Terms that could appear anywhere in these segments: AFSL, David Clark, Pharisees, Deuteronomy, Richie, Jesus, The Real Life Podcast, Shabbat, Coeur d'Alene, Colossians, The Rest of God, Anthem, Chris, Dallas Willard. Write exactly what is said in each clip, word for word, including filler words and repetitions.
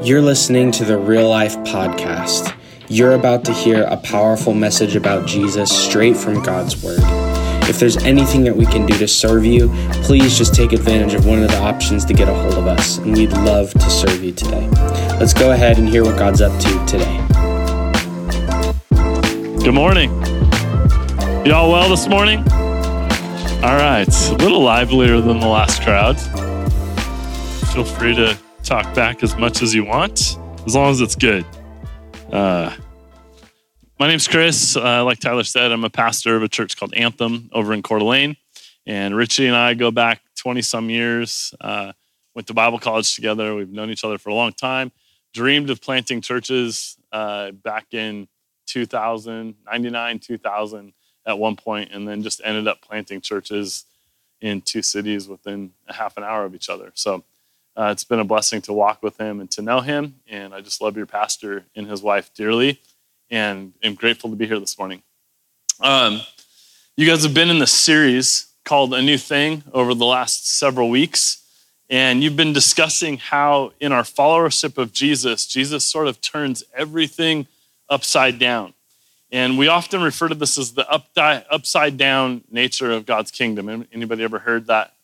You're listening to The Real Life Podcast. You're about to hear a powerful message about Jesus straight from God's Word. If there's anything that we can do to serve you, please just take advantage of one of the options to get a hold of us, and we'd love to serve you today. Let's go ahead and hear what God's up to today. Good morning. Y'all well this morning? All right, a little livelier than the last crowd. Feel free to talk back as much as you want, as long as it's good. Uh, my name's Chris. Uh, like Tyler said, I'm a pastor of a church called Anthem over in Coeur d'Alene. And Richie and I go back twenty some years, uh, went to Bible college together. We've known each other for a long time. Dreamed of planting churches uh, back in two thousand, ninety-nine, two thousand at one point, and then just ended up planting churches in two cities within a half an hour of each other. So Uh, it's been a blessing to walk with him and to know him. And I just love your pastor and his wife dearly. And I'm grateful to be here this morning. Um, you guys have been in this series called A New Thing over the last several weeks. And you've been discussing how in our followership of Jesus, Jesus sort of turns everything upside down. And we often refer to this as the up, upside down nature of God's kingdom. Anybody ever heard that,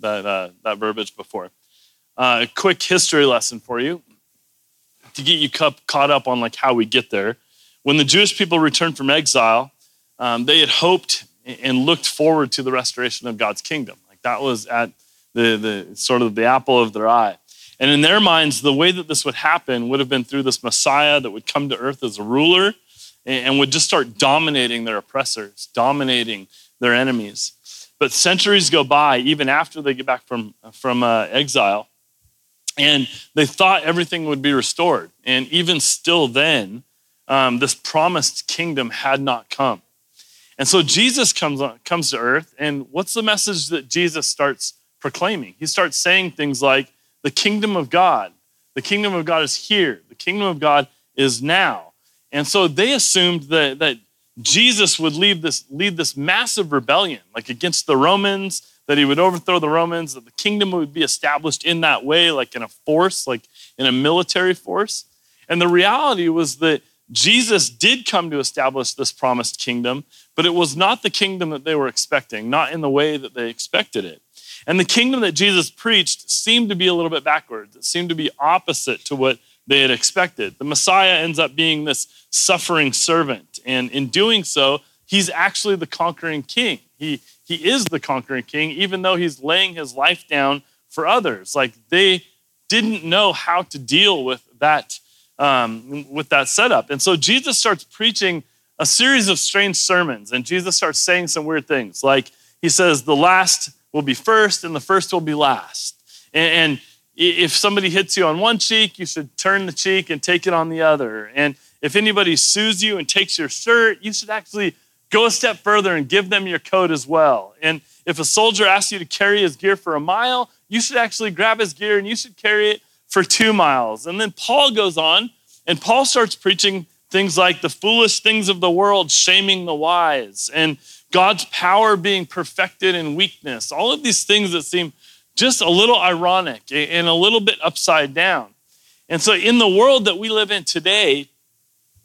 that, uh, that verbiage before? Uh, a quick history lesson for you to get you cup, caught up on like how we get there. When the Jewish people returned from exile, um, they had hoped and looked forward to the restoration of God's kingdom. Like that was at the, the sort of the apple of their eye. And in their minds, the way that this would happen would have been through this Messiah that would come to earth as a ruler and would just start dominating their oppressors, dominating their enemies. But centuries go by, even after they get back from, from uh, exile, and they thought everything would be restored. And even still then, um, this promised kingdom had not come. And so Jesus comes on, comes to earth. And what's the message that Jesus starts proclaiming? He starts saying things like, the kingdom of God, the kingdom of God is here. The kingdom of God is now. And so they assumed that, that Jesus would lead this, lead this massive rebellion, like against the Romans, that he would overthrow the Romans, that the kingdom would be established in that way, like in a force, like in a military force. And the reality was that Jesus did come to establish this promised kingdom, but it was not the kingdom that they were expecting, not in the way that they expected it. And the kingdom that Jesus preached seemed to be a little bit backwards. It seemed to be opposite to what they had expected. The Messiah ends up being this suffering servant. And in doing so, he's actually the conquering king. He He is the conquering king, even though he's laying his life down for others. Like they didn't know how to deal with that, um, with that setup. And so Jesus starts preaching a series of strange sermons, and Jesus starts saying some weird things. Like he says, the last will be first and the first will be last. And, and if somebody hits you on one cheek, you should turn the cheek and take it on the other. And if anybody sues you and takes your shirt, you should actually go a step further and give them your coat as well. And if a soldier asks you to carry his gear for a mile, you should actually grab his gear and you should carry it for two miles. And then Paul goes on, and Paul starts preaching things like the foolish things of the world, shaming the wise, and God's power being perfected in weakness. All of these things that seem just a little ironic and a little bit upside down. And so in the world that we live in today,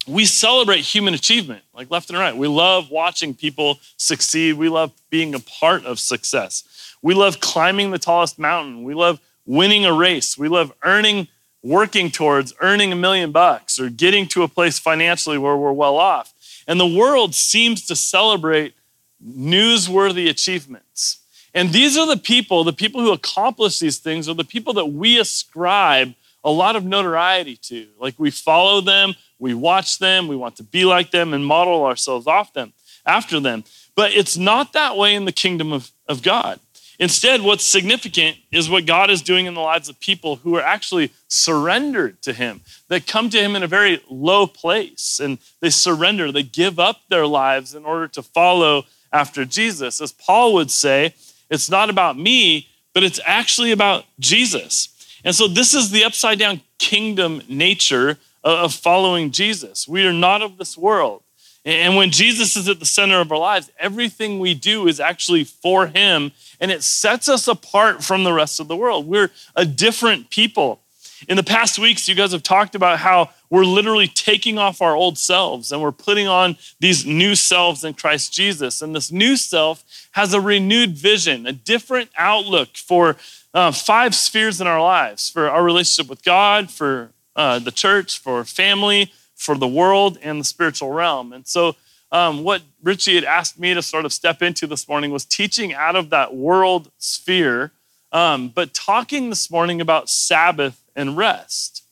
we celebrate human achievement, like left and right. We love watching people succeed. We love being a part of success. We love climbing the tallest mountain. We love winning a race. We love earning, working towards earning a million bucks or getting to a place financially where we're well off. And the world seems to celebrate newsworthy achievements. And these are the people, the people who accomplish these things are the people that we ascribe a lot of notoriety to. Like we follow them, we watch them, we want to be like them and model ourselves off them, after them. But it's not that way in the kingdom of, of God. Instead, what's significant is what God is doing in the lives of people who are actually surrendered to him, that come to him in a very low place, and they surrender, they give up their lives in order to follow after Jesus. As Paul would say, it's not about me, but it's actually about Jesus. And so this is the upside down kingdom nature of following Jesus. We are not of this world. And when Jesus is at the center of our lives, everything we do is actually for him, and it sets us apart from the rest of the world. We're a different people. In the past weeks, you guys have talked about how we're literally taking off our old selves and we're putting on these new selves in Christ Jesus. And this new self has a renewed vision, a different outlook for uh, five spheres in our lives, for our relationship with God, for uh, the church, for family, for the world, and the spiritual realm. And so um, what Richie had asked me to sort of step into this morning was teaching out of that world sphere, um, but talking this morning about Sabbath and rest.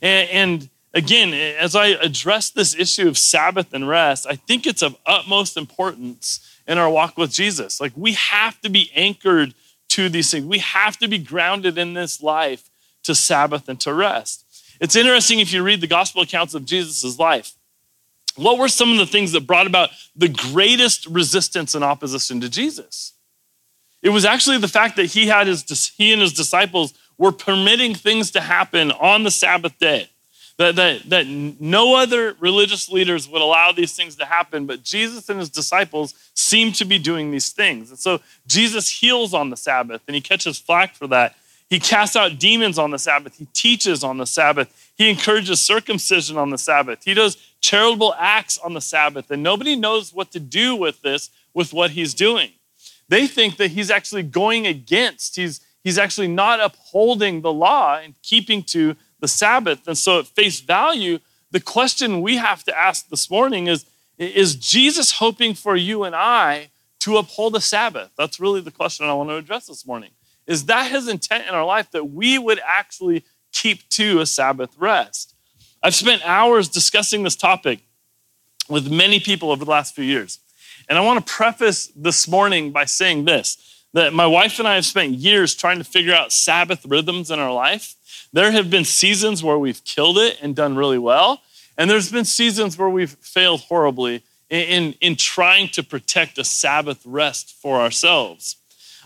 And, and again, as I address this issue of Sabbath and rest, I think it's of utmost importance in our walk with Jesus. Like, we have to be anchored to these things. We have to be grounded in this life to Sabbath and to rest. It's interesting if you read the gospel accounts of Jesus' life. What were some of the things that brought about the greatest resistance and opposition to Jesus? It was actually the fact that he had his he and his disciples were permitting things to happen on the Sabbath day, that, that, that no other religious leaders would allow these things to happen, but Jesus and his disciples seemed to be doing these things. And so Jesus heals on the Sabbath, and he catches flack for that. He casts out demons on the Sabbath. He teaches on the Sabbath. He encourages circumcision on the Sabbath. He does charitable acts on the Sabbath. And nobody knows what to do with this, with what he's doing. They think that he's actually going against, he's, he's actually not upholding the law and keeping to the Sabbath. And so at face value, the question we have to ask this morning is, is Jesus hoping for you and I to uphold the Sabbath? That's really the question I want to address this morning. Is that his intent in our life, that we would actually keep to a Sabbath rest? I've spent hours discussing this topic with many people over the last few years. And I want to preface this morning by saying this, that my wife and I have spent years trying to figure out Sabbath rhythms in our life. There have been seasons where we've killed it and done really well. And there's been seasons where we've failed horribly in, in, in trying to protect a Sabbath rest for ourselves.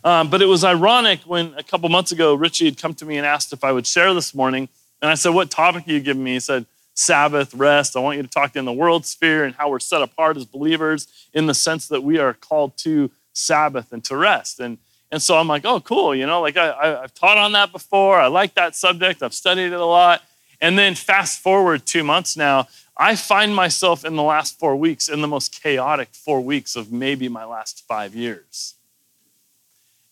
Um, but it was ironic when a couple months ago, Richie had come to me and asked if I would share this morning. And I said, what topic are you giving me? He said, Sabbath, rest. I want you to talk in the world sphere and how we're set apart as believers in the sense that we are called to Sabbath and to rest. And and so I'm like, oh, cool. You know, like I, I, I've taught on that before. I like that subject. I've studied it a lot. And then fast forward two months now, I find myself in the last four weeks in the most chaotic four weeks of maybe my last five years.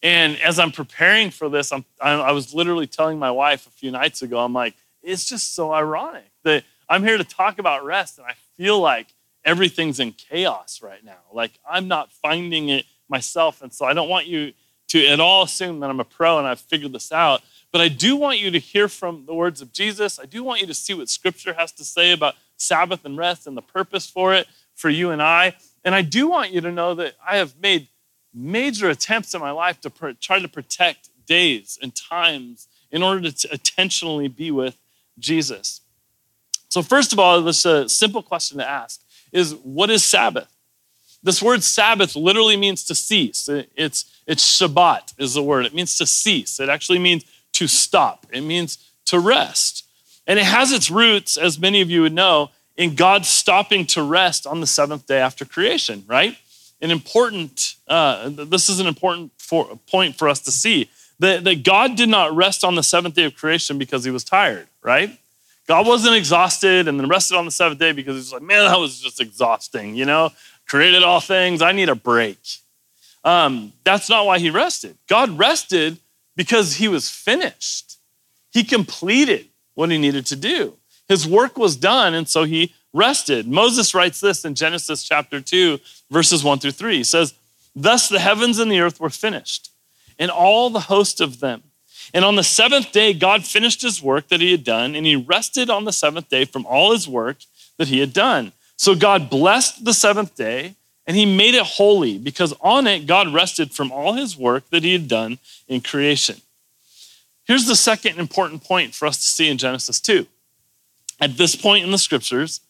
And as I'm preparing for this, I'm, I was literally telling my wife a few nights ago, I'm like, it's just so ironic that I'm here to talk about rest and I feel like everything's in chaos right now. Like, I'm not finding it myself. And so I don't want you to at all assume that I'm a pro and I've figured this out. But I do want you to hear from the words of Jesus. I do want you to see what Scripture has to say about Sabbath and rest and the purpose for it for you and I. And I do want you to know that I have made major attempts in my life to pr- try to protect days and times in order to t- intentionally be with Jesus. So first of all, this uh, simple question to ask is, what is Sabbath? This word Sabbath literally means to cease. It, it's, it's Shabbat is the word. It means to cease. It actually means to stop. It means to rest. And it has its roots, as many of you would know, in God stopping to rest on the seventh day after creation, right? An important, uh, this is an important for, point for us to see, that, that God did not rest on the seventh day of creation because he was tired, right? God wasn't exhausted and then rested on the seventh day because he was like, man, that was just exhausting, you know? Created all things, I need a break. Um, that's not why he rested. God rested because he was finished. He completed what he needed to do. His work was done, and so he rested. Moses writes this in Genesis chapter two, verses one through three. He says, thus the heavens and the earth were finished, and all the host of them. And on the seventh day, God finished his work that he had done, and he rested on the seventh day from all his work that he had done. So God blessed the seventh day, and he made it holy, because on it, God rested from all his work that he had done in creation. Here's the second important point for us to see in Genesis two. At this point in the scriptures,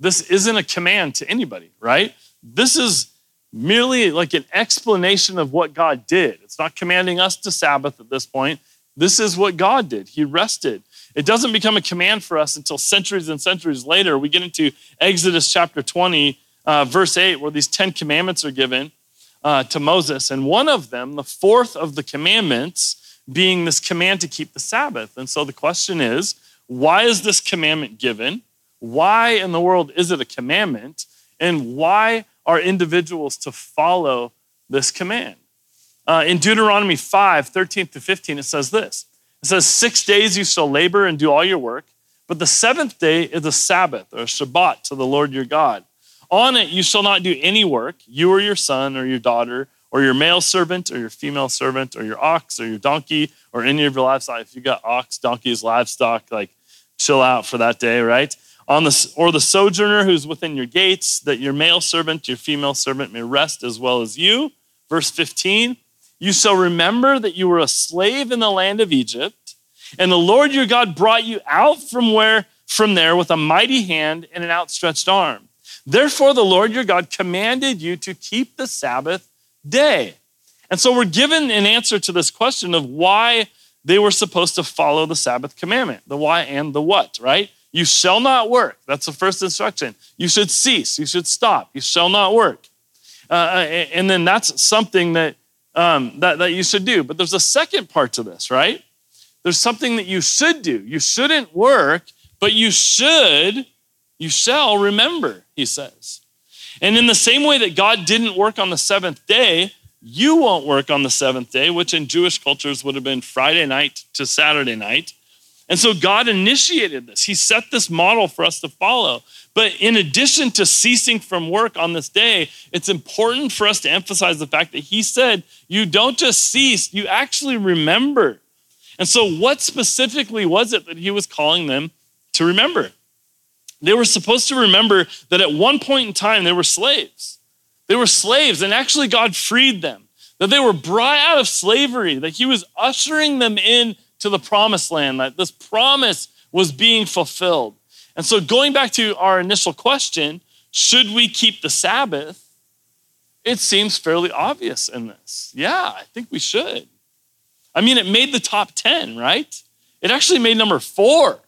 this isn't a command to anybody, right? This is merely like an explanation of what God did. It's not commanding us to Sabbath at this point. This is what God did. He rested. It doesn't become a command for us until centuries and centuries later. We get into Exodus chapter twenty, uh, verse eight, where these Ten Commandments are given uh, to Moses. And one of them, the fourth of the commandments, being this command to keep the Sabbath. And so the question is, why is this commandment given? Why in the world is it a commandment? And why are individuals to follow this command? Uh, in Deuteronomy five, thirteen to fifteen, it says this. It says, six days you shall labor and do all your work, but the seventh day is a Sabbath or a Shabbat to the Lord your God. On it you shall not do any work, you or your son or your daughter or your male servant or your female servant or your ox or your donkey or any of your livestock. If you got ox, donkeys, livestock, like chill out for that day, right? On the, or the sojourner who's within your gates, that your male servant, your female servant may rest as well as you. Verse fifteen, you shall remember that you were a slave in the land of Egypt, and the Lord your God brought you out from where from there with a mighty hand and an outstretched arm. Therefore, the Lord your God commanded you to keep the Sabbath day. And so we're given an answer to this question of why they were supposed to follow the Sabbath commandment, the why and the what, right? You shall not work. That's the first instruction. You should cease. You should stop. You shall not work. Uh, and then that's something that, um, that that you should do. But there's a second part to this, right? There's something that you should do. You shouldn't work, but you should, you shall remember, he says. And in the same way that God didn't work on the seventh day, you won't work on the seventh day, which in Jewish cultures would have been Friday night to Saturday night. And so God initiated this. He set this model for us to follow. But in addition to ceasing from work on this day, it's important for us to emphasize the fact that he said, you don't just cease, you actually remember. And so what specifically was it that he was calling them to remember? They were supposed to remember that at one point in time, they were slaves. They were slaves, and actually God freed them, that they were brought out of slavery, that he was ushering them in to the promised land, that this promise was being fulfilled. And so going back to our initial question, should we keep the Sabbath? It seems fairly obvious in this. Yeah, I think we should. I mean, it made the top ten, right? It actually made number four.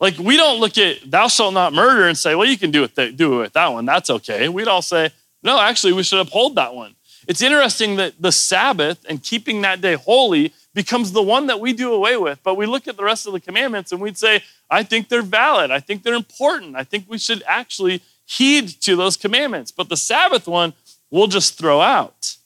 Like, we don't look at thou shalt not murder and say, well, you can do it, th- do it with that one. That's okay. We'd all say, no, actually, we should uphold that one. It's interesting that the Sabbath and keeping that day holy becomes the one that we do away with. But we look at the rest of the commandments and we'd say, I think they're valid. I think they're important. I think we should actually heed to those commandments. But the Sabbath one, we'll just throw out.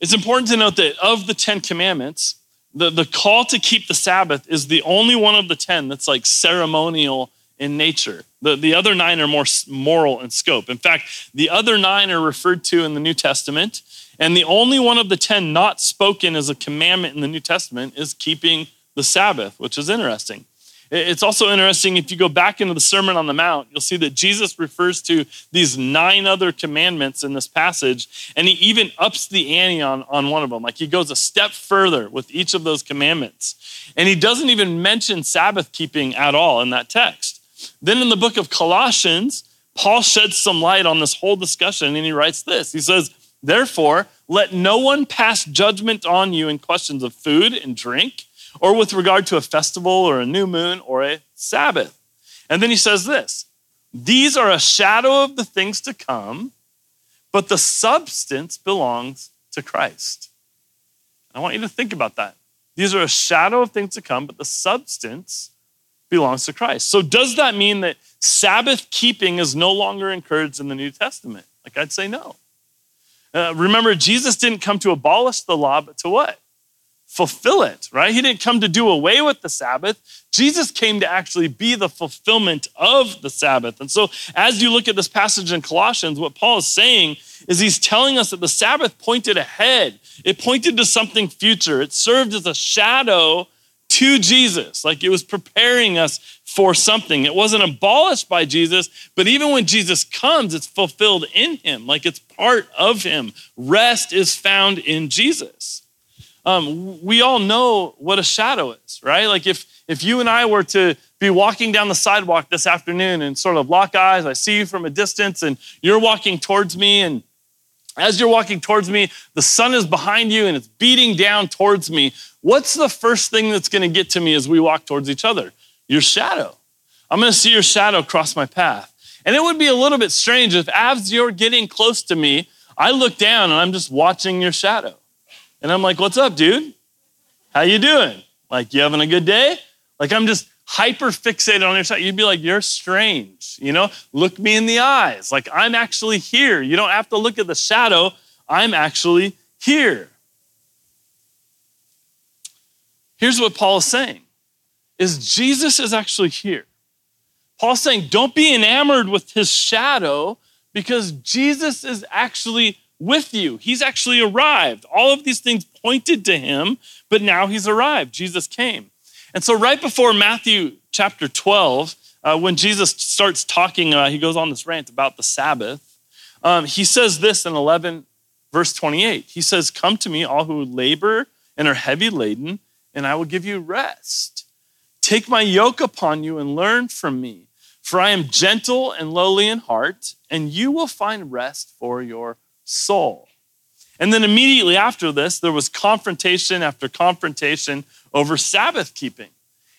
It's important to note that of the Ten Commandments, the, the call to keep the Sabbath is the only one of the ten that's like ceremonial in nature. The, the other nine are more moral in scope. In fact, the other nine are referred to in the New Testament. And the only one of the ten not spoken as a commandment in the New Testament is keeping the Sabbath, which is interesting. It's also interesting, if you go back into the Sermon on the Mount, you'll see that Jesus refers to these nine other commandments in this passage, and he even ups the ante on, on one of them. Like, he goes a step further with each of those commandments. And he doesn't even mention Sabbath keeping at all in that text. Then in the book of Colossians, Paul sheds some light on this whole discussion, and he writes this. He says, therefore, let no one pass judgment on you in questions of food and drink, or with regard to a festival or a new moon or a Sabbath. And then he says this, these are a shadow of the things to come, but the substance belongs to Christ. I want you to think about that. These are a shadow of things to come, but the substance belongs to Christ. So does that mean that Sabbath keeping is no longer encouraged in the New Testament? Like, I'd say no. Uh, remember, Jesus didn't come to abolish the law, but to what? Fulfill it, right? He didn't come to do away with the Sabbath. Jesus came to actually be the fulfillment of the Sabbath. And so as you look at this passage in Colossians, what Paul is saying is he's telling us that the Sabbath pointed ahead. It pointed to something future. It served as a shadow to Jesus. Like, it was preparing us for something. It wasn't abolished by Jesus, but even when Jesus comes, it's fulfilled in him. Like, it's part of him. Rest is found in Jesus. Um, we all know what a shadow is, right? Like, if, if you and I were to be walking down the sidewalk this afternoon and sort of lock eyes, I see you from a distance and you're walking towards me, and as you're walking towards me, the sun is behind you and it's beating down towards me. What's the first thing that's going to get to me as we walk towards each other? Your shadow. I'm going to see your shadow cross my path. And it would be a little bit strange if, as you're getting close to me, I look down and I'm just watching your shadow. And I'm like, what's up, dude? How you doing? Like, you having a good day? Like, I'm just hyper fixated on your side. You'd be like, you're strange, you know? Look me in the eyes. Like, I'm actually here. You don't have to look at the shadow. I'm actually here. Here's what Paul is saying, is Jesus is actually here. Paul's saying, don't be enamored with his shadow because Jesus is actually with you. He's actually arrived. All of these things pointed to him, but now he's arrived. Jesus came. And so right before Matthew chapter twelve, uh, when Jesus starts talking, uh, he goes on this rant about the Sabbath. Um, he says this in eleven, verse twenty-eight. He says, come to me, all who labor and are heavy laden, and I will give you rest. Take my yoke upon you and learn from me, for I am gentle and lowly in heart, and you will find rest for your soul. And then immediately after this, there was confrontation after confrontation over Sabbath keeping.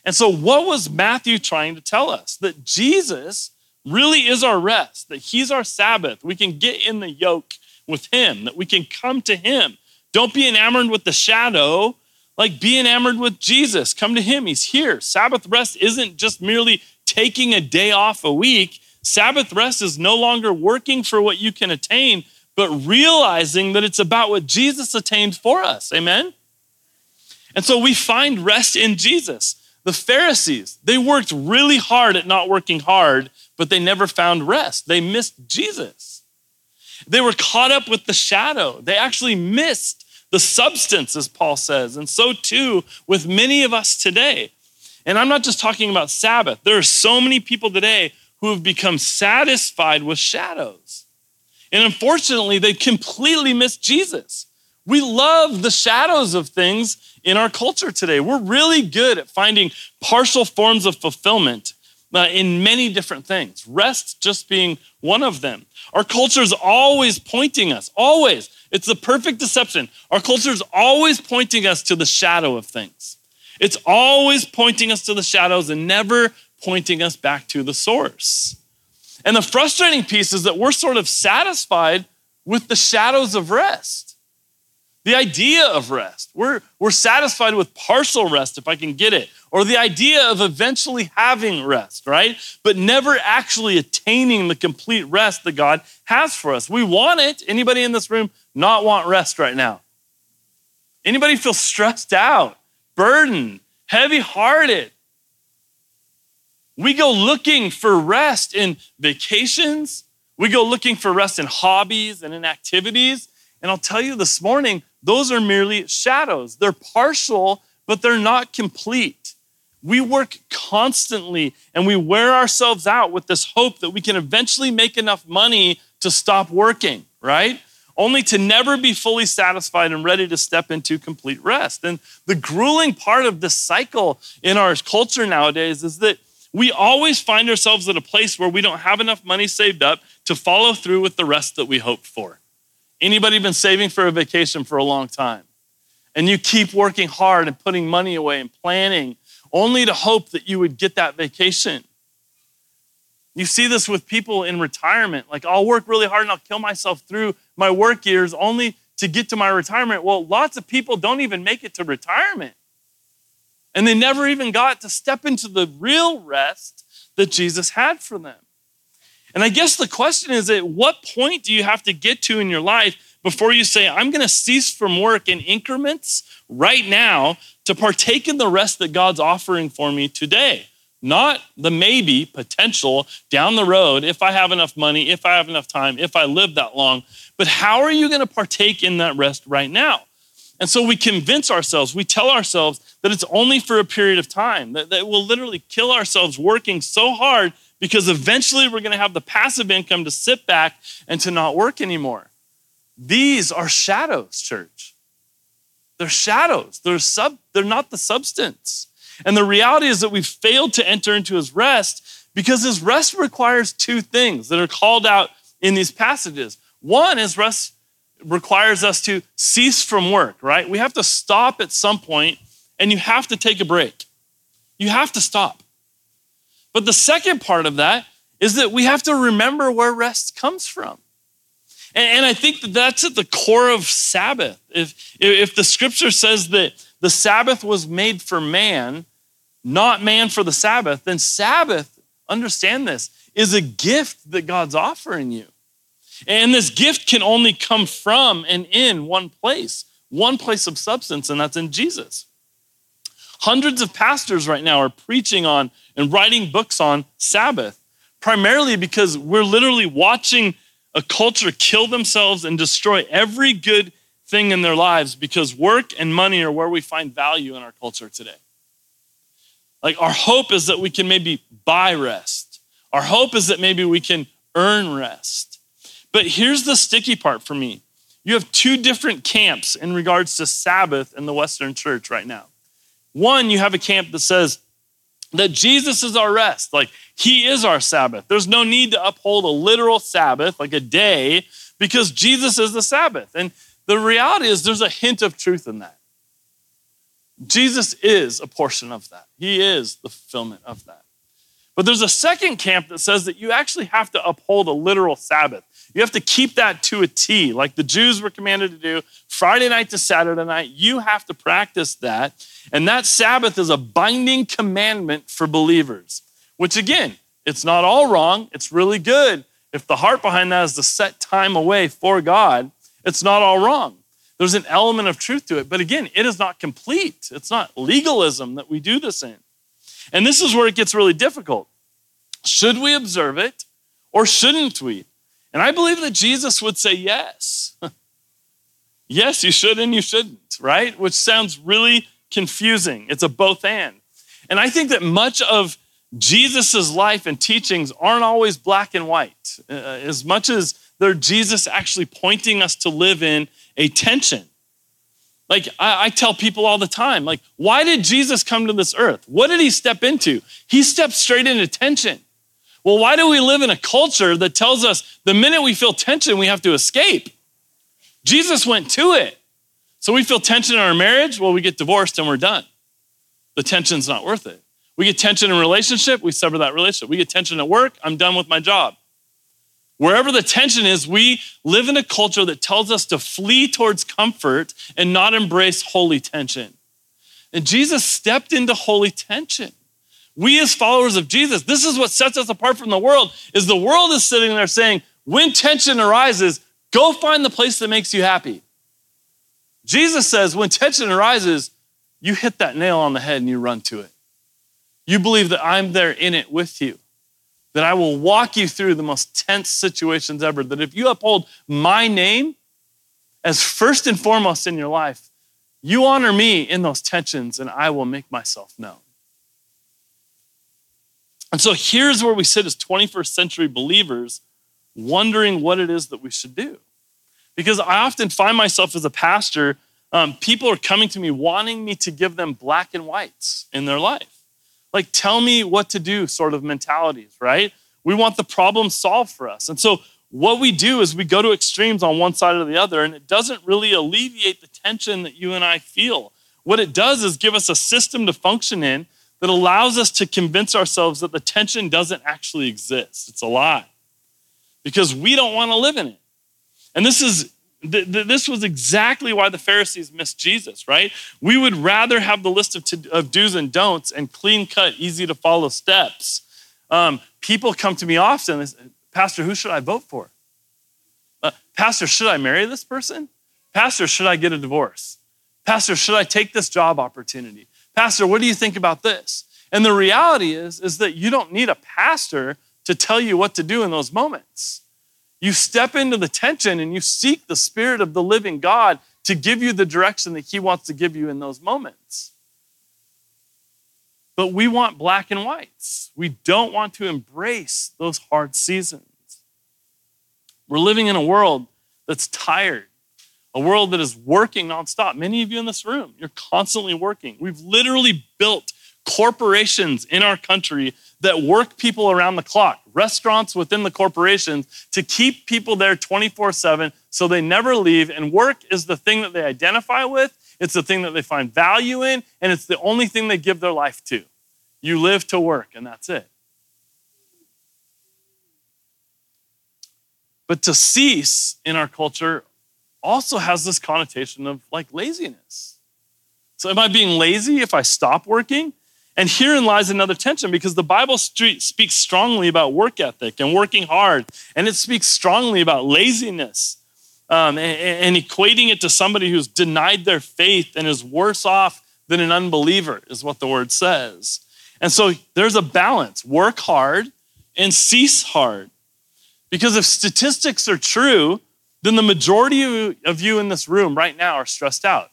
And so what was Matthew trying to tell us? That Jesus really is our rest, that he's our Sabbath. We can get in the yoke with him, that we can come to him. Don't be enamored with the shadow. Like, be enamored with Jesus. Come to him. He's here. Sabbath rest isn't just merely taking a day off a week. Sabbath rest is no longer working for what you can attain, but realizing that it's about what Jesus attained for us. Amen? And so we find rest in Jesus. The Pharisees, they worked really hard at not working hard, but they never found rest. They missed Jesus. They were caught up with the shadow. They actually missed the substance, as Paul says, and so too with many of us today. And I'm not just talking about Sabbath. There are so many people today who have become satisfied with shadows. And unfortunately, they completely miss Jesus. We love the shadows of things in our culture today. We're really good at finding partial forms of fulfillment uh, in many different things, rest just being one of them. Our culture is always pointing us, always. It's the perfect deception. Our culture is always pointing us to the shadow of things. It's always pointing us to the shadows and never pointing us back to the source. And the frustrating piece is that we're sort of satisfied with the shadows of rest, the idea of rest. We're, we're satisfied with partial rest, if I can get it, or the idea of eventually having rest, right? But never actually attaining the complete rest that God has for us. We want it. Anybody in this room not want rest right now? Anybody feel stressed out, burdened, heavy-hearted? We go looking for rest in vacations. We go looking for rest in hobbies and in activities. And I'll tell you this morning, those are merely shadows. They're partial, but they're not complete. We work constantly and we wear ourselves out with this hope that we can eventually make enough money to stop working, right? Only to never be fully satisfied and ready to step into complete rest. And the grueling part of this cycle in our culture nowadays is that we always find ourselves at a place where we don't have enough money saved up to follow through with the rest that we hoped for. Anybody been saving for a vacation for a long time? And you keep working hard and putting money away and planning only to hope that you would get that vacation. You see this with people in retirement. Like, I'll work really hard and I'll kill myself through my work years only to get to my retirement. Well, lots of people don't even make it to retirement. And they never even got to step into the real rest that Jesus had for them. And I guess the question is, at what point do you have to get to in your life before you say, I'm going to cease from work in increments right now to partake in the rest that God's offering for me today? Not the maybe, potential, down the road, if I have enough money, if I have enough time, if I live that long. But how are you going to partake in that rest right now? And so we convince ourselves, we tell ourselves that it's only for a period of time, that, that we'll literally kill ourselves working so hard because eventually we're going to have the passive income to sit back and to not work anymore. These are shadows, church. They're shadows. They're, sub, they're not the substance. And the reality is that we've failed to enter into his rest because his rest requires two things that are called out in these passages. One is rest requires us to cease from work, right? We have to stop at some point, and you have to take a break. You have to stop. But the second part of that is that we have to remember where rest comes from. And, and I think that that's at the core of Sabbath. If, if the scripture says that the Sabbath was made for man, not man for the Sabbath, then Sabbath, understand this, is a gift that God's offering you. And this gift can only come from and in one place, one place of substance, and that's in Jesus. Hundreds of pastors right now are preaching on and writing books on Sabbath, primarily because we're literally watching a culture kill themselves and destroy every good thing in their lives because work and money are where we find value in our culture today. Like, our hope is that we can maybe buy rest. Our hope is that maybe we can earn rest. But here's the sticky part for me. You have two different camps in regards to Sabbath in the Western church right now. One, you have a camp that says that Jesus is our rest. Like, he is our Sabbath. There's no need to uphold a literal Sabbath, like a day, because Jesus is the Sabbath. And the reality is there's a hint of truth in that. Jesus is a portion of that. He is the fulfillment of that. But there's a second camp that says that you actually have to uphold a literal Sabbath. You have to keep that to a T, like the Jews were commanded to do Friday night to Saturday night. You have to practice that. And that Sabbath is a binding commandment for believers, which again, it's not all wrong. It's really good. If the heart behind that is to set time away for God, it's not all wrong. There's an element of truth to it. But again, it is not complete. It's not legalism that we do this in. And this is where it gets really difficult. Should we observe it or shouldn't we? And I believe that Jesus would say yes. Yes, you should and you shouldn't, right? Which sounds really confusing. It's a both and. And I think that much of Jesus's life and teachings aren't always black and white, uh, as much as they're Jesus actually pointing us to live in a tension. Like I, I tell people all the time, like, why did Jesus come to this earth? What did he step into? He stepped straight into tension. Well, why do we live in a culture that tells us the minute we feel tension, we have to escape? Jesus went to it. So we feel tension in our marriage. Well, we get divorced and we're done. The tension's not worth it. We get tension in a relationship. We sever that relationship. We get tension at work. I'm done with my job. Wherever the tension is, we live in a culture that tells us to flee towards comfort and not embrace holy tension. And Jesus stepped into holy tension. We as followers of Jesus, this is what sets us apart from the world, is the world is sitting there saying, when tension arises, go find the place that makes you happy. Jesus says, when tension arises, you hit that nail on the head and you run to it. You believe that I'm there in it with you, that I will walk you through the most tense situations ever, that if you uphold my name as first and foremost in your life, you honor me in those tensions and I will make myself known. And so here's where we sit as twenty-first century believers wondering what it is that we should do. Because I often find myself as a pastor, um, people are coming to me wanting me to give them black and whites in their life. Like, tell me what to do sort of mentalities, right? We want the problem solved for us. And so what we do is we go to extremes on one side or the other, and it doesn't really alleviate the tension that you and I feel. What it does is give us a system to function in that allows us to convince ourselves that the tension doesn't actually exist. It's a lie because we don't want to live in it. And this is th- th- this was exactly why the Pharisees missed Jesus, right? We would rather have the list of, to- of do's and don'ts and clean-cut, easy-to-follow steps. Um, people come to me often and they say, Pastor, who should I vote for? Uh, Pastor, should I marry this person? Pastor, should I get a divorce? Pastor, should I take this job opportunity? Pastor, what do you think about this? And the reality is, is that you don't need a pastor to tell you what to do in those moments. You step into the tension and you seek the Spirit of the living God to give you the direction that he wants to give you in those moments. But we want black and whites. We don't want to embrace those hard seasons. We're living in a world that's tired. A world that is working nonstop. Many of you in this room, you're constantly working. We've literally built corporations in our country that work people around the clock, restaurants within the corporations to keep people there twenty-four seven so they never leave. And work is the thing that they identify with. It's the thing that they find value in. And it's the only thing they give their life to. You live to work and that's it. But to cease in our culture also has this connotation of like laziness. So am I being lazy if I stop working? And herein lies another tension, because the Bible speaks strongly about work ethic and working hard, and it speaks strongly about laziness um, and, and equating it to somebody who's denied their faith and is worse off than an unbeliever is what the word says. And so there's a balance, work hard and cease hard. Because if statistics are true, then the majority of you in this room right now are stressed out.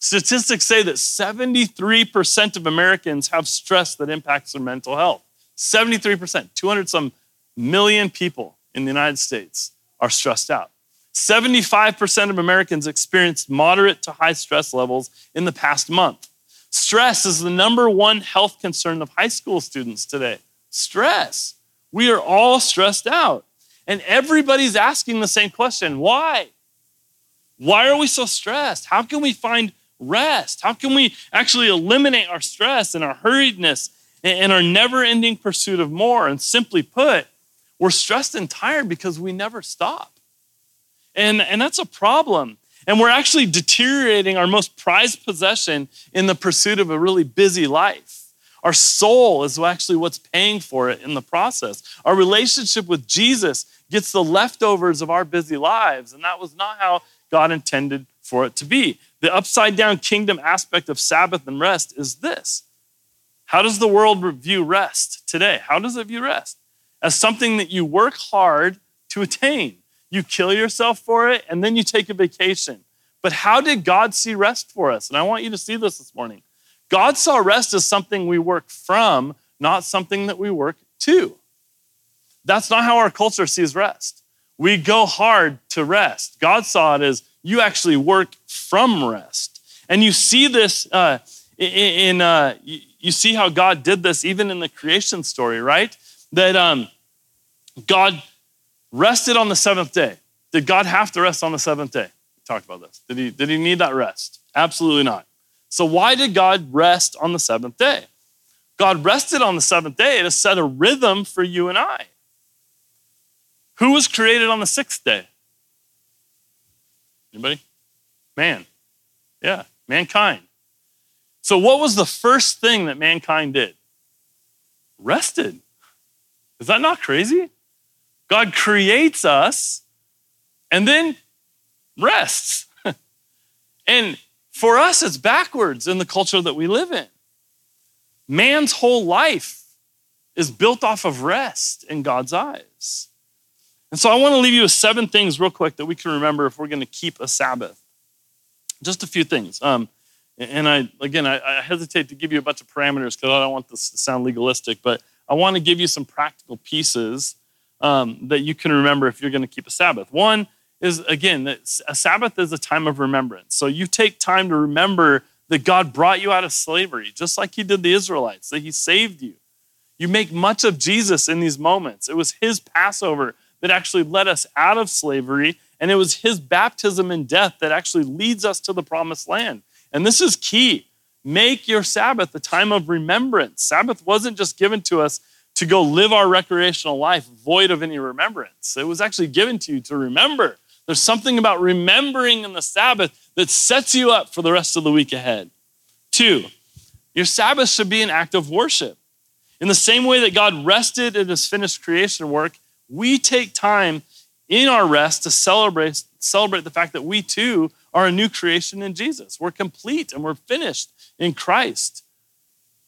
Statistics say that seventy-three percent of Americans have stress that impacts their mental health. seventy-three percent, two hundred some million people in the United States are stressed out. seventy-five percent of Americans experienced moderate to high stress levels in the past month. Stress is the number one health concern of high school students today. Stress. We are all stressed out. And everybody's asking the same question. Why? Why are we so stressed? How can we find rest? How can we actually eliminate our stress and our hurriedness and our never-ending pursuit of more? And simply put, we're stressed and tired because we never stop. And, and that's a problem. And we're actually deteriorating our most prized possession in the pursuit of a really busy life. Our soul is actually what's paying for it in the process. Our relationship with Jesus gets the leftovers of our busy lives, and that was not how God intended for it to be. The upside down kingdom aspect of Sabbath and rest is this. How does the world view rest today? How does it view rest? As something that you work hard to attain. You kill yourself for it, and then you take a vacation. But how did God see rest for us? And I want you to see this this morning. God saw rest as something we work from, not something that we work to. That's not how our culture sees rest. We go hard to rest. God saw it as you actually work from rest. And you see this uh, in, uh, you see how God did this even in the creation story, right? That um, God rested on the seventh day. Did God have to rest on the seventh day? We talked about this. Did he, did he need that rest? Absolutely not. So why did God rest on the seventh day? God rested on the seventh day to set a rhythm for you and I. Who was created on the sixth day? Anybody? Man. Yeah, mankind. So what was the first thing that mankind did? Rested. Is that not crazy? God creates us and then rests. And for us, it's backwards in the culture that we live in. Man's whole life is built off of rest in God's eyes. And so I want to leave you with seven things real quick that we can remember if we're going to keep a Sabbath. Just a few things. Um, and I, again, I, I hesitate to give you a bunch of parameters because I don't want this to sound legalistic, but I want to give you some practical pieces um, that you can remember if you're going to keep a Sabbath. One is, again, a Sabbath is a time of remembrance. So you take time to remember that God brought you out of slavery, just like he did the Israelites, that he saved you. You make much of Jesus in these moments. It was his Passover that actually led us out of slavery, and it was his baptism and death that actually leads us to the promised land. And this is key. Make your Sabbath a time of remembrance. Sabbath wasn't just given to us to go live our recreational life void of any remembrance. It was actually given to you to remember. There's something about remembering in the Sabbath that sets you up for the rest of the week ahead. Two, your Sabbath should be an act of worship. In the same way that God rested in his finished creation work, we take time in our rest to celebrate, celebrate the fact that we too are a new creation in Jesus. We're complete and we're finished in Christ.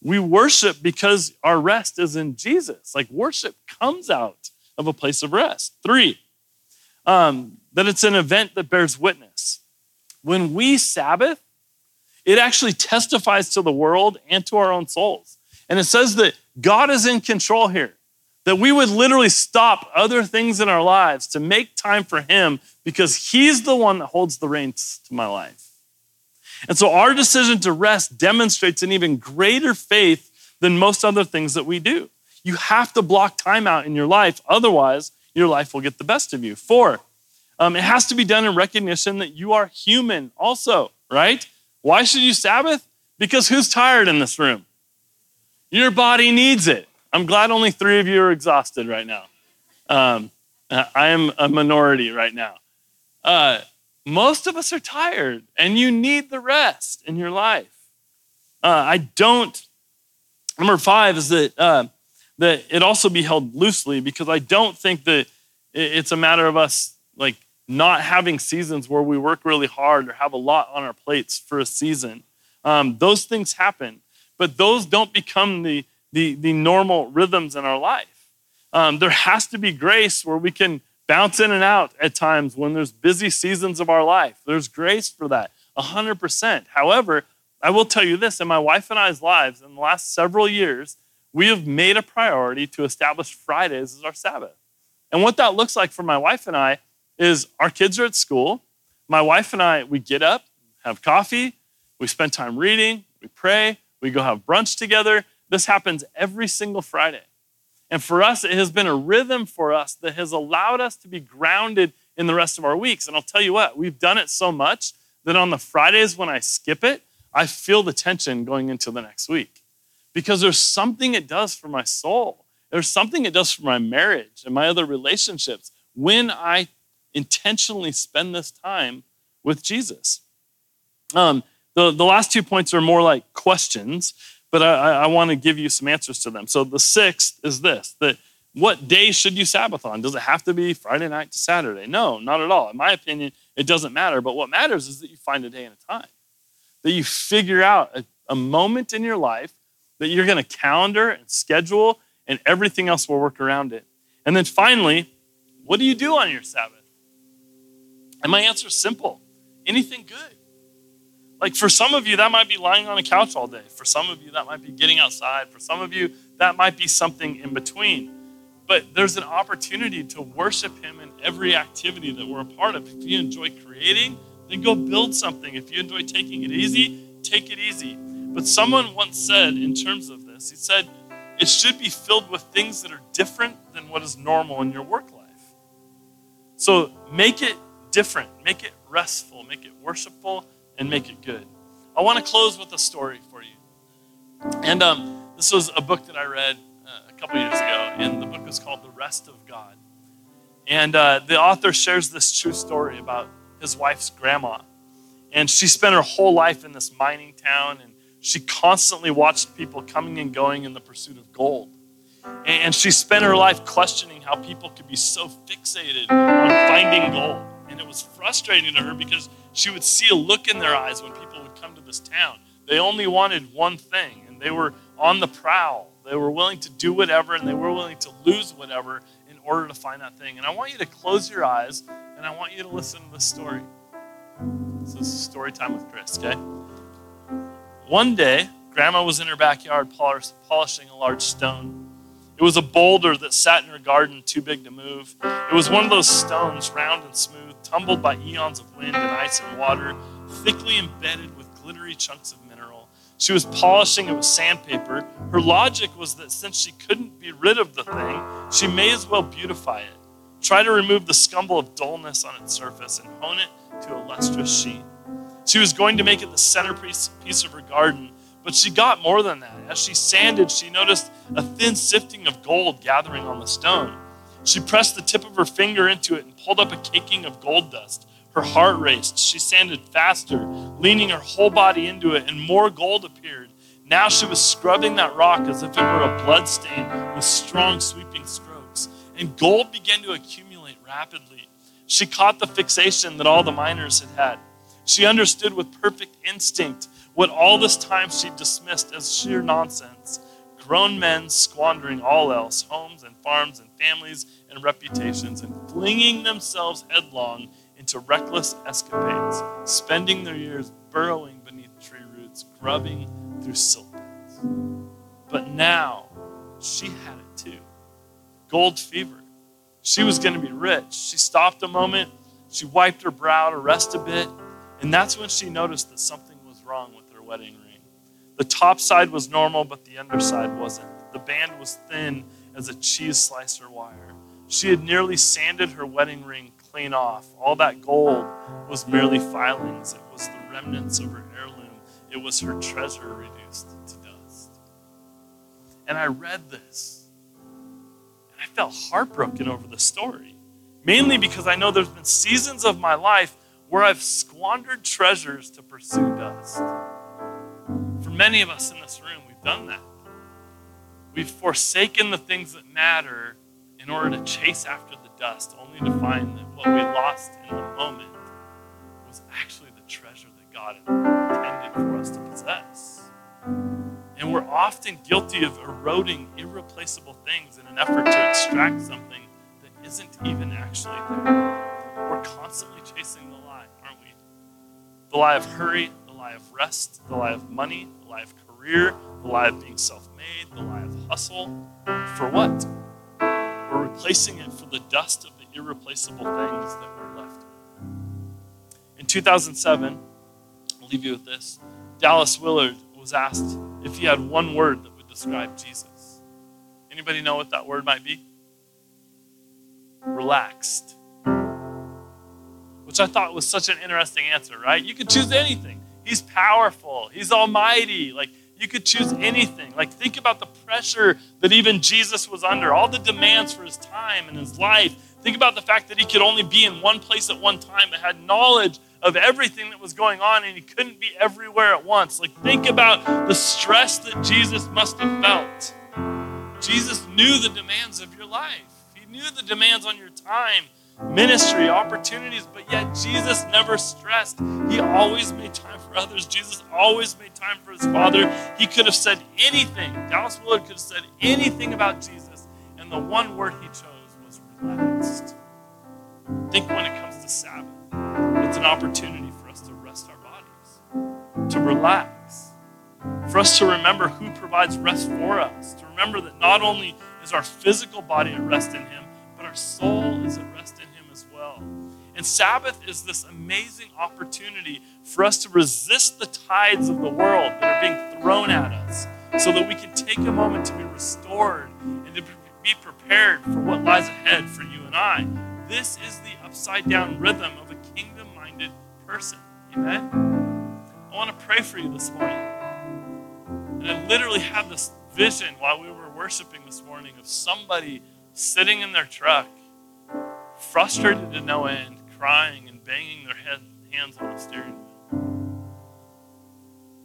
We worship because our rest is in Jesus. Like worship comes out of a place of rest. Three, Um, that it's an event that bears witness. When we Sabbath, it actually testifies to the world and to our own souls. And it says that God is in control here, that we would literally stop other things in our lives to make time for him because he's the one that holds the reins to my life. And so our decision to rest demonstrates an even greater faith than most other things that we do. You have to block time out in your life, otherwise your life will get the best of you. Four, um, it has to be done in recognition that you are human also, right? Why should you Sabbath? Because who's tired in this room? Your body needs it. I'm glad only three of you are exhausted right now. Um, I am a minority right now. Uh, most of us are tired and you need the rest in your life. Uh, I don't, number five is that uh, that it also be held loosely, because I don't think that it's a matter of us like not having seasons where we work really hard or have a lot on our plates for a season. Um, those things happen, but those don't become the the, the normal rhythms in our life. Um, there has to be grace where we can bounce in and out at times when there's busy seasons of our life. There's grace for that, one hundred percent. However, I will tell you this, in my wife and I's lives in the last several years, we have made a priority to establish Fridays as our Sabbath. And what that looks like for my wife and I is our kids are at school. My wife and I, we get up, have coffee, we spend time reading, we pray, we go have brunch together. This happens every single Friday. And for us, it has been a rhythm for us that has allowed us to be grounded in the rest of our weeks. And I'll tell you what, we've done it so much that on the Fridays when I skip it, I feel the tension going into the next week, because there's something it does for my soul. There's something it does for my marriage and my other relationships when I intentionally spend this time with Jesus. Um, the, the last two points are more like questions, but I, I want to give you some answers to them. So the sixth is this, that what day should you Sabbath on? Does it have to be Friday night to Saturday? No, not at all. In my opinion, it doesn't matter. But what matters is that you find a day and a time, that you figure out a, a moment in your life that you're going to calendar and schedule, and everything else will work around it. And then finally, what do you do on your Sabbath? And my answer is simple. Anything good. Like for some of you, that might be lying on a couch all day. For some of you, that might be getting outside. For some of you, that might be something in between. But there's an opportunity to worship him in every activity that we're a part of. If you enjoy creating, then go build something. If you enjoy taking it easy, take it easy. But someone once said in terms of this, he said, it should be filled with things that are different than what is normal in your work life. So make it different, make it restful, make it worshipful, and make it good. I want to close with a story for you. And um, this was a book that I read uh, a couple years ago, and the book is called The Rest of God. And uh, the author shares this true story about his wife's grandma. And she spent her whole life in this mining town, and she constantly watched people coming and going in the pursuit of gold. And she spent her life questioning how people could be so fixated on finding gold. And it was frustrating to her because she would see a look in their eyes when people would come to this town. They only wanted one thing, and they were on the prowl. They were willing to do whatever, and they were willing to lose whatever in order to find that thing. And I want you to close your eyes, and I want you to listen to this story. This is story time with Chris, okay? One day, Grandma was in her backyard polishing a large stone. It was a boulder that sat in her garden, too big to move. It was one of those stones, round and smooth, tumbled by eons of wind and ice and water, thickly embedded with glittery chunks of mineral. She was polishing it with sandpaper. Her logic was that since she couldn't be rid of the thing, she may as well beautify it, try to remove the scumble of dullness on its surface and hone it to a lustrous sheen. She was going to make it the centerpiece piece of her garden, but she got more than that. As she sanded, she noticed a thin sifting of gold gathering on the stone. She pressed the tip of her finger into it and pulled up a caking of gold dust. Her heart raced. She sanded faster, leaning her whole body into it, and more gold appeared. Now she was scrubbing that rock as if it were a blood stain with strong, sweeping strokes. And gold began to accumulate rapidly. She caught the fixation that all the miners had had. She understood with perfect instinct what all this time she dismissed as sheer nonsense, grown men squandering all else, homes and farms and families and reputations, and flinging themselves headlong into reckless escapades, spending their years burrowing beneath tree roots, grubbing through silk beds. But now she had it too. Gold fever. She was going to be rich. She stopped a moment. She wiped her brow to rest a bit. And that's when she noticed that something was wrong with her wedding ring. The top side was normal, but the underside wasn't. The band was thin as a cheese slicer wire. She had nearly sanded her wedding ring clean off. All that gold was merely filings. It was the remnants of her heirloom. It was her treasure reduced to dust. And I read this, and I felt heartbroken over the story, mainly because I know there's been seasons of my life where I've squandered treasures to pursue dust. For many of us in this room, we've done that. We've forsaken the things that matter in order to chase after the dust, only to find that what we lost in the moment was actually the treasure that God intended for us to possess. And we're often guilty of eroding irreplaceable things in an effort to extract something that isn't even actually there. We're constantly chasing the lie, aren't we? The lie of hurry, the lie of rest, the lie of money, the lie of career, the lie of being self-made, the lie of hustle. For what? We're replacing it for the dust of the irreplaceable things that we're left with. In two thousand seven, I'll leave you with this, Dallas Willard was asked if he had one word that would describe Jesus. Anybody know what that word might be? Relaxed. Which I thought was such an interesting answer, right? You could choose anything. He's powerful. He's almighty. Like, you could choose anything. Like, think about the pressure that even Jesus was under, all the demands for his time and his life. Think about the fact that he could only be in one place at one time, but had knowledge of everything that was going on, and he couldn't be everywhere at once. Like, think about the stress that Jesus must have felt. Jesus knew the demands of your life. He knew the demands on your time, ministry, opportunities, but yet Jesus never stressed. He always made time for others. Jesus always made time for his Father. He could have said anything. Dallas Willard could have said anything about Jesus, and the one word he chose was relaxed. Think when it comes to Sabbath. It's an opportunity for us to rest our bodies, to relax, for us to remember who provides rest for us, to remember that not only is our physical body at rest in him, but our soul is at rest in him as well. And Sabbath is this amazing opportunity for us to resist the tides of the world that are being thrown at us so that we can take a moment to be restored and to be prepared for what lies ahead for you and I. This is the upside-down rhythm of a kingdom-minded person. Amen? I want to pray for you this morning. And I literally had this vision while we were worshiping this morning of somebody sitting in their truck, frustrated to no end, crying and banging their head, hands on the steering wheel.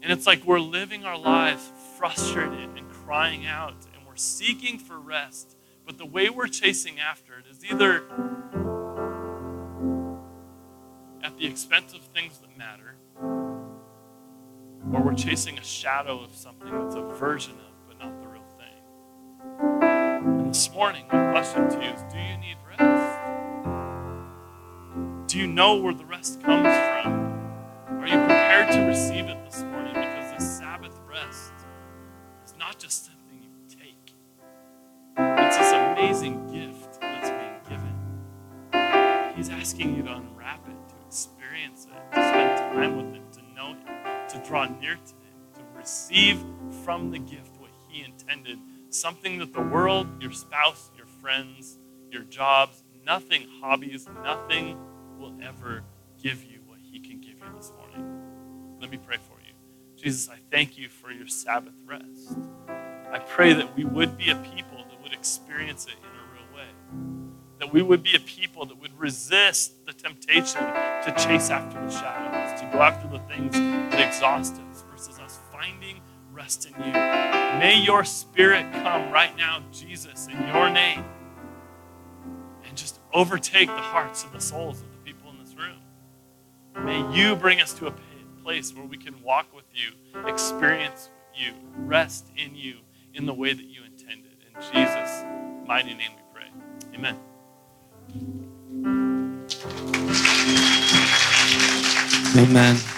And it's like we're living our lives frustrated and crying out, and we're seeking for rest. But the way we're chasing after it is either at the expense of things that matter, or we're chasing a shadow of something that's a version of, but not the real thing. And this morning, my question to you is, do you need rest? Do you know where the rest comes from? Are you prepared to receive it this morning? Because this Sabbath rest is not just something you take. It's this amazing gift that's being given. He's asking you to unwrap it, to experience it, to spend time with him, to know him, to draw near to him, to receive from the gift what he intended. Something that the world, your spouse, your friends, your jobs, nothing, hobbies, nothing will ever give you what he can give you this morning. Let me pray for you. Jesus, I thank you for your Sabbath rest. I pray that we would be a people that would experience it in a real way. That we would be a people that would resist the temptation to chase after the shadows, to go after the things that exhaust us versus us finding rest in you. May your Spirit come right now, Jesus, in your name, and just overtake the hearts and the souls of the people in this room. May you bring us to a place where we can walk with you, experience with you, rest in you in the way that you intended. In Jesus' mighty name we pray. Amen. Amen.